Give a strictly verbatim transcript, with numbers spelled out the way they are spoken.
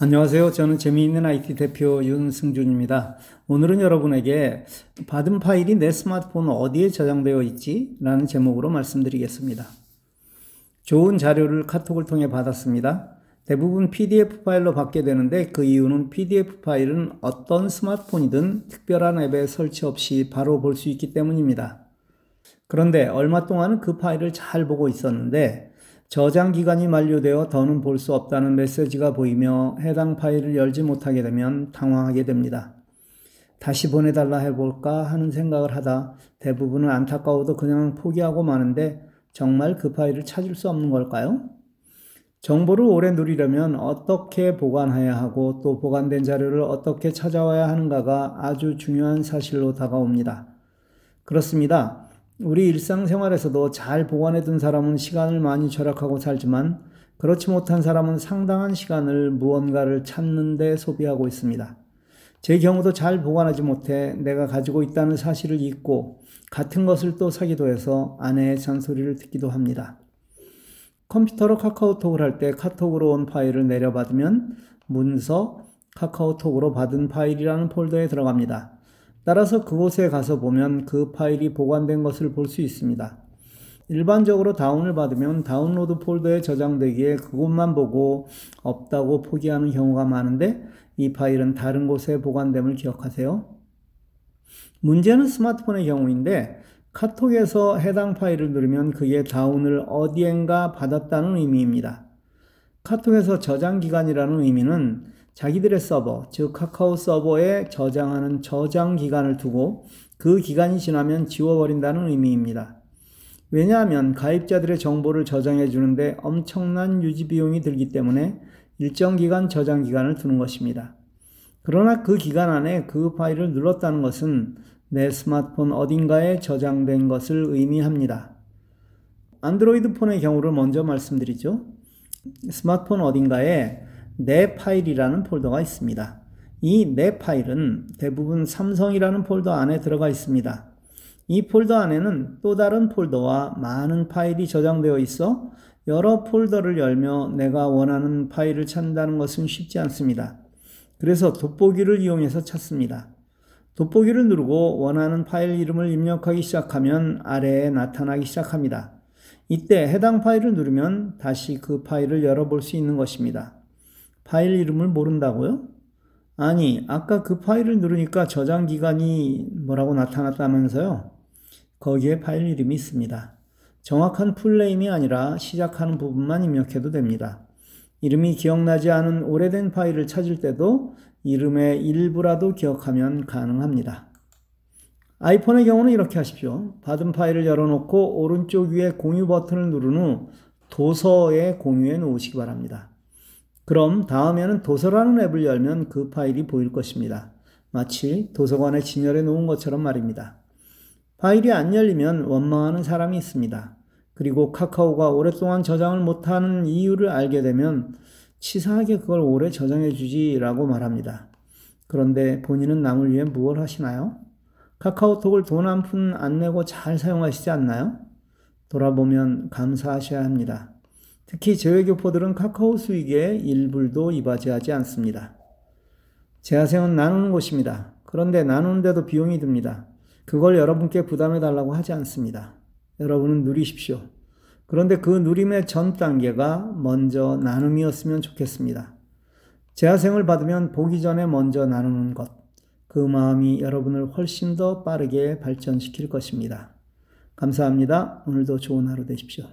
안녕하세요. 저는 재미있는 아이티 대표 윤승준입니다. 오늘은 여러분에게 받은 파일이 내 스마트폰 어디에 저장되어 있지? 라는 제목으로 말씀드리겠습니다. 좋은 자료를 카톡을 통해 받았습니다. 대부분 피디에프 파일로 받게 되는데 그 이유는 피디에프 파일은 어떤 스마트폰이든 특별한 앱에 설치 없이 바로 볼 수 있기 때문입니다. 그런데 얼마 동안은 그 파일을 잘 보고 있었는데 저장 기간이 만료되어 더는 볼 수 없다는 메시지가 보이며 해당 파일을 열지 못하게 되면 당황하게 됩니다. 다시 보내달라 해볼까 하는 생각을 하다 대부분은 안타까워도 그냥 포기하고 마는데 정말 그 파일을 찾을 수 없는 걸까요? 정보를 오래 누리려면 어떻게 보관해야 하고 또 보관된 자료를 어떻게 찾아와야 하는가가 아주 중요한 사실로 다가옵니다. 그렇습니다. 우리 일상생활에서도 잘 보관해둔 사람은 시간을 많이 절약하고 살지만 그렇지 못한 사람은 상당한 시간을 무언가를 찾는 데 소비하고 있습니다. 제 경우도 잘 보관하지 못해 내가 가지고 있다는 사실을 잊고 같은 것을 또 사기도 해서 아내의 잔소리를 듣기도 합니다. 컴퓨터로 카카오톡을 할 때 카톡으로 온 파일을 내려받으면 문서, 카카오톡으로 받은 파일이라는 폴더에 들어갑니다. 따라서 그곳에 가서 보면 그 파일이 보관된 것을 볼 수 있습니다. 일반적으로 다운을 받으면 다운로드 폴더에 저장되기에 그곳만 보고 없다고 포기하는 경우가 많은데 이 파일은 다른 곳에 보관됨을 기억하세요. 문제는 스마트폰의 경우인데 카톡에서 해당 파일을 누르면 그게 다운을 어디엔가 받았다는 의미입니다. 카톡에서 저장기간이라는 의미는 자기들의 서버, 즉 카카오 서버에 저장하는 저장기간을 두고 그 기간이 지나면 지워버린다는 의미입니다. 왜냐하면 가입자들의 정보를 저장해주는데 엄청난 유지비용이 들기 때문에 일정 기간 저장기간을 두는 것입니다. 그러나 그 기간 안에 그 파일을 눌렀다는 것은 내 스마트폰 어딘가에 저장된 것을 의미합니다. 안드로이드 폰의 경우를 먼저 말씀드리죠. 스마트폰 어딘가에 내 파일이라는 폴더가 있습니다. 이 내 파일은 대부분 삼성이라는 폴더 안에 들어가 있습니다. 이 폴더 안에는 또 다른 폴더와 많은 파일이 저장되어 있어 여러 폴더를 열며 내가 원하는 파일을 찾는다는 것은 쉽지 않습니다. 그래서 돋보기를 이용해서 찾습니다. 돋보기를 누르고 원하는 파일 이름을 입력하기 시작하면 아래에 나타나기 시작합니다. 이때 해당 파일을 누르면 다시 그 파일을 열어볼 수 있는 것입니다. 파일 이름을 모른다고요? 아니, 아까 그 파일을 누르니까 저장 기간이 뭐라고 나타났다면서요? 거기에 파일 이름이 있습니다. 정확한 풀네임이 아니라 시작하는 부분만 입력해도 됩니다. 이름이 기억나지 않은 오래된 파일을 찾을 때도 이름의 일부라도 기억하면 가능합니다. 아이폰의 경우는 이렇게 하십시오. 받은 파일을 열어놓고 오른쪽 위에 공유 버튼을 누른 후 도서에 공유해 놓으시기 바랍니다. 그럼 다음에는 도서라는 앱을 열면 그 파일이 보일 것입니다. 마치 도서관에 진열해 놓은 것처럼 말입니다. 파일이 안 열리면 원망하는 사람이 있습니다. 그리고 카카오가 오랫동안 저장을 못하는 이유를 알게 되면 치사하게 그걸 오래 저장해 주지 라고 말합니다. 그런데 본인은 남을 위해 무엇을 하시나요? 카카오톡을 돈 한 푼 안 내고 잘 사용하시지 않나요? 돌아보면 감사하셔야 합니다. 특히 재외교포들은 카카오 수익의 일부도 이바지하지 않습니다. 재화생은 나누는 곳입니다. 그런데 나누는데도 비용이 듭니다. 그걸 여러분께 부담해달라고 하지 않습니다. 여러분은 누리십시오. 그런데 그 누림의 전 단계가 먼저 나눔이었으면 좋겠습니다. 재화생을 받으면 보기 전에 먼저 나누는 것, 그 마음이 여러분을 훨씬 더 빠르게 발전시킬 것입니다. 감사합니다. 오늘도 좋은 하루 되십시오.